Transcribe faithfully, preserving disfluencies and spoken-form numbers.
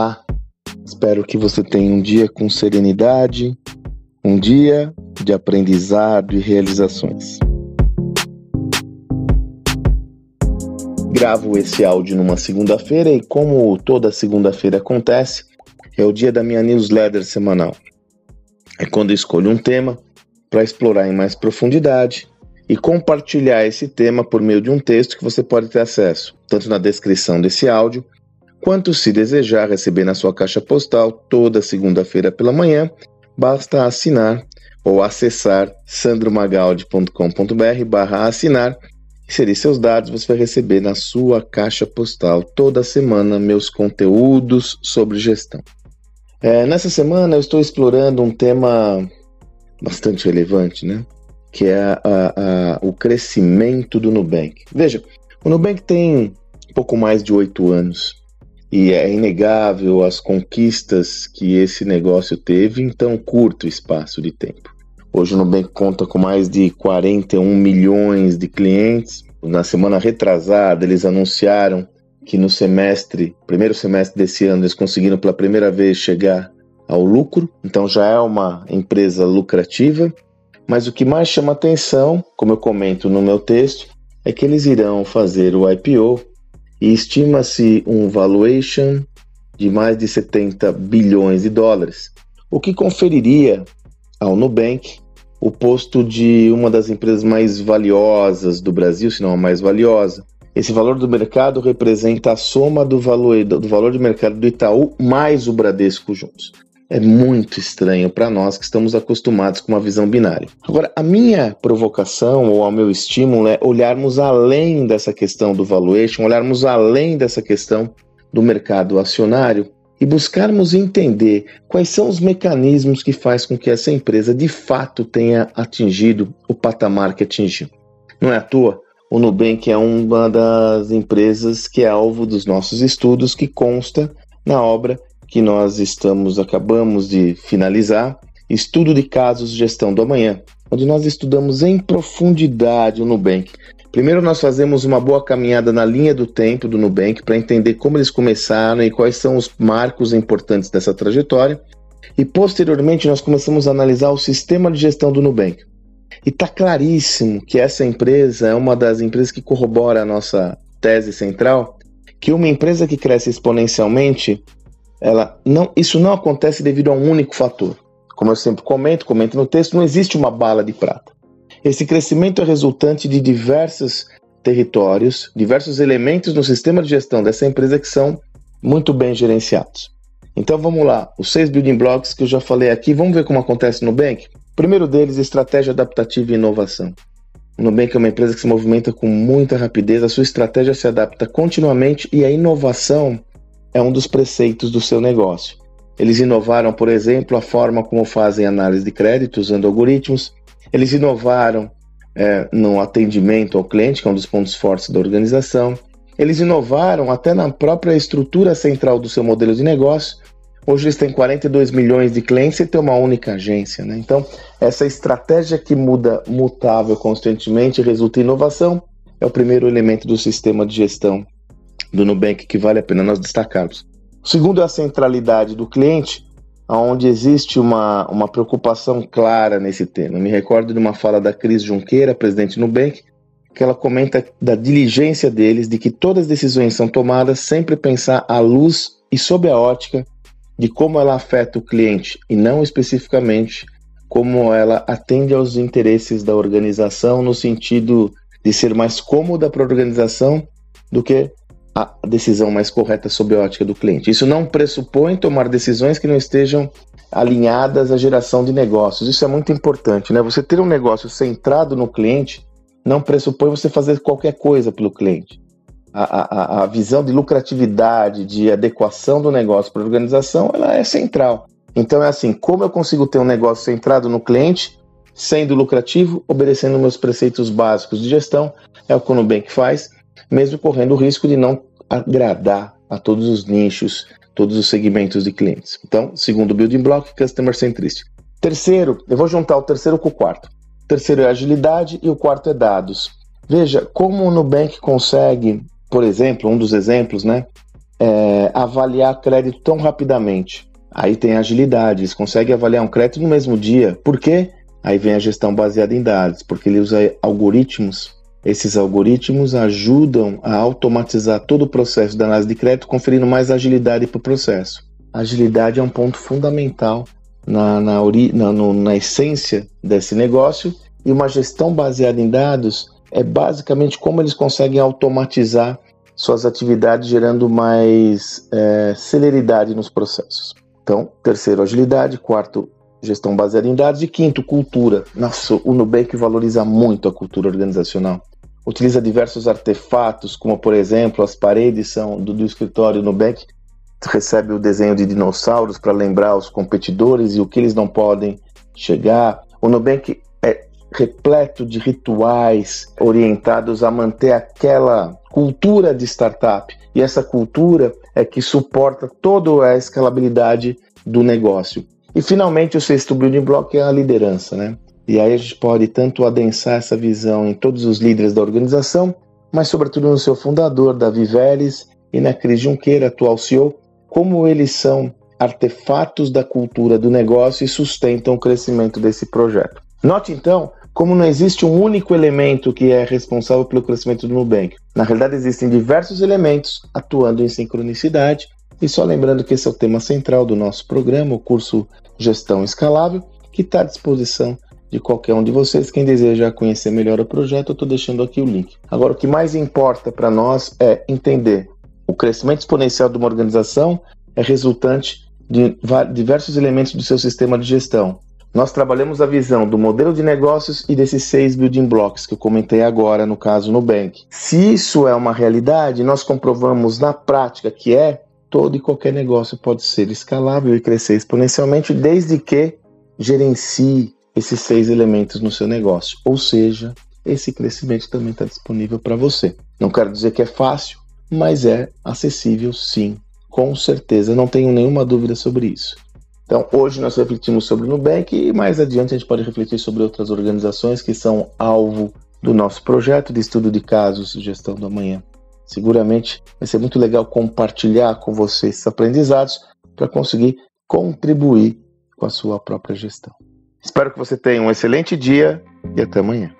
lá. Espero que você tenha um dia com serenidade, um dia de aprendizado e realizações. Gravo esse áudio numa segunda-feira e, como toda segunda-feira acontece, é o dia da minha newsletter semanal. É quando eu escolho um tema para explorar em mais profundidade e compartilhar esse tema por meio de um texto que você pode ter acesso, tanto na descrição desse áudio, quanto, se desejar, receber na sua caixa postal toda segunda-feira pela manhã. Basta assinar ou acessar sandromagaldi ponto com ponto br barra assinar. Inserir seus dados, você vai receber na sua caixa postal toda semana meus conteúdos sobre gestão. É, nessa semana eu estou explorando um tema bastante relevante, né? Que é a, a, a, o crescimento do Nubank. Veja, o Nubank tem um pouco mais de oito anos e é inegável as conquistas que esse negócio teve em tão curto espaço de tempo. Hoje o Nubank conta com mais de quarenta e um milhões de clientes. Na semana retrasada, eles anunciaram que no semestre, primeiro semestre desse ano, eles conseguiram pela primeira vez chegar ao lucro. Então já é uma empresa lucrativa. Mas o que mais chama atenção, como eu comento no meu texto, é que eles irão fazer o I P O e estima-se um valuation de mais de setenta bilhões de dólares, o que conferiria ao Nubank o posto de uma das empresas mais valiosas do Brasil, se não a mais valiosa. Esse valor do mercado representa a soma do valor, do valor de mercado do Itaú mais o Bradesco juntos. É muito estranho para nós que estamos acostumados com uma visão binária. Agora, a minha provocação ou o meu estímulo é olharmos além dessa questão do valuation, olharmos além dessa questão do mercado acionário, e buscarmos entender quais são os mecanismos que faz com que essa empresa de fato tenha atingido o patamar que atingiu. Não é à toa, o Nubank é uma das empresas que é alvo dos nossos estudos, que consta na obra que nós estamos, acabamos de finalizar, Estudo de Casos Gestão do Amanhã, onde nós estudamos em profundidade o Nubank. Primeiro nós fazemos uma boa caminhada na linha do tempo do Nubank para entender como eles começaram e quais são os marcos importantes dessa trajetória. E posteriormente nós começamos a analisar o sistema de gestão do Nubank. E está claríssimo que essa empresa é uma das empresas que corrobora a nossa tese central, que uma empresa que cresce exponencialmente, ela não, isso não acontece devido a um único fator. Como eu sempre comento, comento no texto, não existe uma bala de prata. Esse crescimento é resultante de diversos territórios, diversos elementos no sistema de gestão dessa empresa que são muito bem gerenciados. Então vamos lá, os seis building blocks que eu já falei aqui, vamos ver como acontece no Nubank? O primeiro deles, estratégia adaptativa e inovação. O Nubank é uma empresa que se movimenta com muita rapidez, a sua estratégia se adapta continuamente e a inovação é um dos preceitos do seu negócio. Eles inovaram, por exemplo, a forma como fazem análise de crédito usando algoritmos. Eles inovaram é, no atendimento ao cliente, que é um dos pontos fortes da organização. Eles inovaram até na própria estrutura central do seu modelo de negócio. Hoje eles têm quarenta e dois milhões de clientes e têm uma única agência, né? Então, essa estratégia que muda mutável constantemente resulta em inovação. É o primeiro elemento do sistema de gestão do Nubank que vale a pena nós destacarmos. O segundo é a centralidade do cliente, onde existe uma, uma preocupação clara nesse tema. Eu me recordo de uma fala da Cris Junqueira, presidente do Nubank, que ela comenta da diligência deles, de que todas as decisões são tomadas sempre pensar à luz e sob a ótica de como ela afeta o cliente, e não especificamente como ela atende aos interesses da organização, no sentido de ser mais cômoda para a organização do que a decisão mais correta sob a ótica do cliente. Isso não pressupõe tomar decisões que não estejam alinhadas à geração de negócios. Isso é muito importante, né? Você ter um negócio centrado no cliente não pressupõe você fazer qualquer coisa pelo cliente. A, a, a visão de lucratividade, de adequação do negócio para a organização, ela é central. Então é assim, como eu consigo ter um negócio centrado no cliente, sendo lucrativo, obedecendo meus preceitos básicos de gestão, é o que o Nubank faz, mesmo correndo o risco de não agradar a todos os nichos, todos os segmentos de clientes. Então, segundo building block, customer centricity. Terceiro, eu vou juntar o terceiro com o quarto. O terceiro é agilidade e o quarto é dados. Veja, como o Nubank consegue, por exemplo, um dos exemplos, né, é, avaliar crédito tão rapidamente. Aí tem agilidade, eles conseguem avaliar um crédito no mesmo dia. Por quê? Aí vem a gestão baseada em dados, porque ele usa algoritmos. Esses algoritmos ajudam a automatizar todo o processo da análise de crédito, conferindo mais agilidade para o processo. Agilidade é um ponto fundamental na, na, ori, na, no, na essência desse negócio, e uma gestão baseada em dados é basicamente como eles conseguem automatizar suas atividades, gerando mais é, celeridade nos processos. Então, terceiro, agilidade. Quarto, gestão baseada em dados. E quinto, cultura. Nossa, o Nubank valoriza muito a cultura organizacional. Utiliza diversos artefatos, como, por exemplo, as paredes são do, do escritório Nubank. Recebe o desenho de dinossauros para lembrar os competidores e o que eles não podem chegar. O Nubank é repleto de rituais orientados a manter aquela cultura de startup. E essa cultura é que suporta toda a escalabilidade do negócio. E, finalmente, o sexto building block é a liderança, né? E aí a gente pode tanto adensar essa visão em todos os líderes da organização, mas, sobretudo, no seu fundador, Davi Vélez, e na Cris Junqueira, atual C E O, como eles são artefatos da cultura do negócio e sustentam o crescimento desse projeto. Note, então, como não existe um único elemento que é responsável pelo crescimento do Nubank. Na realidade, existem diversos elementos atuando em sincronicidade. E só lembrando que esse é o tema central do nosso programa, o curso Gestão Escalável, que está à disposição de qualquer um de vocês. Quem deseja conhecer melhor o projeto, eu estou deixando aqui o link. Agora, o que mais importa para nós é entender o crescimento exponencial de uma organização é resultante de diversos elementos do seu sistema de gestão. Nós trabalhamos a visão do modelo de negócios e desses seis building blocks que eu comentei agora, no caso Nubank. Se isso é uma realidade, nós comprovamos na prática que é, todo e qualquer negócio pode ser escalável e crescer exponencialmente desde que gerencie esses seis elementos no seu negócio. Ou seja, esse crescimento também está disponível para você. Não quero dizer que é fácil, mas é acessível sim, com certeza. Não tenho nenhuma dúvida sobre isso. Então, hoje nós refletimos sobre o Nubank e mais adiante a gente pode refletir sobre outras organizações que são alvo do nosso projeto de estudo de casos e gestão do amanhã. Seguramente vai ser muito legal compartilhar com vocês esses aprendizados para conseguir contribuir com a sua própria gestão. Espero que você tenha um excelente dia e até amanhã.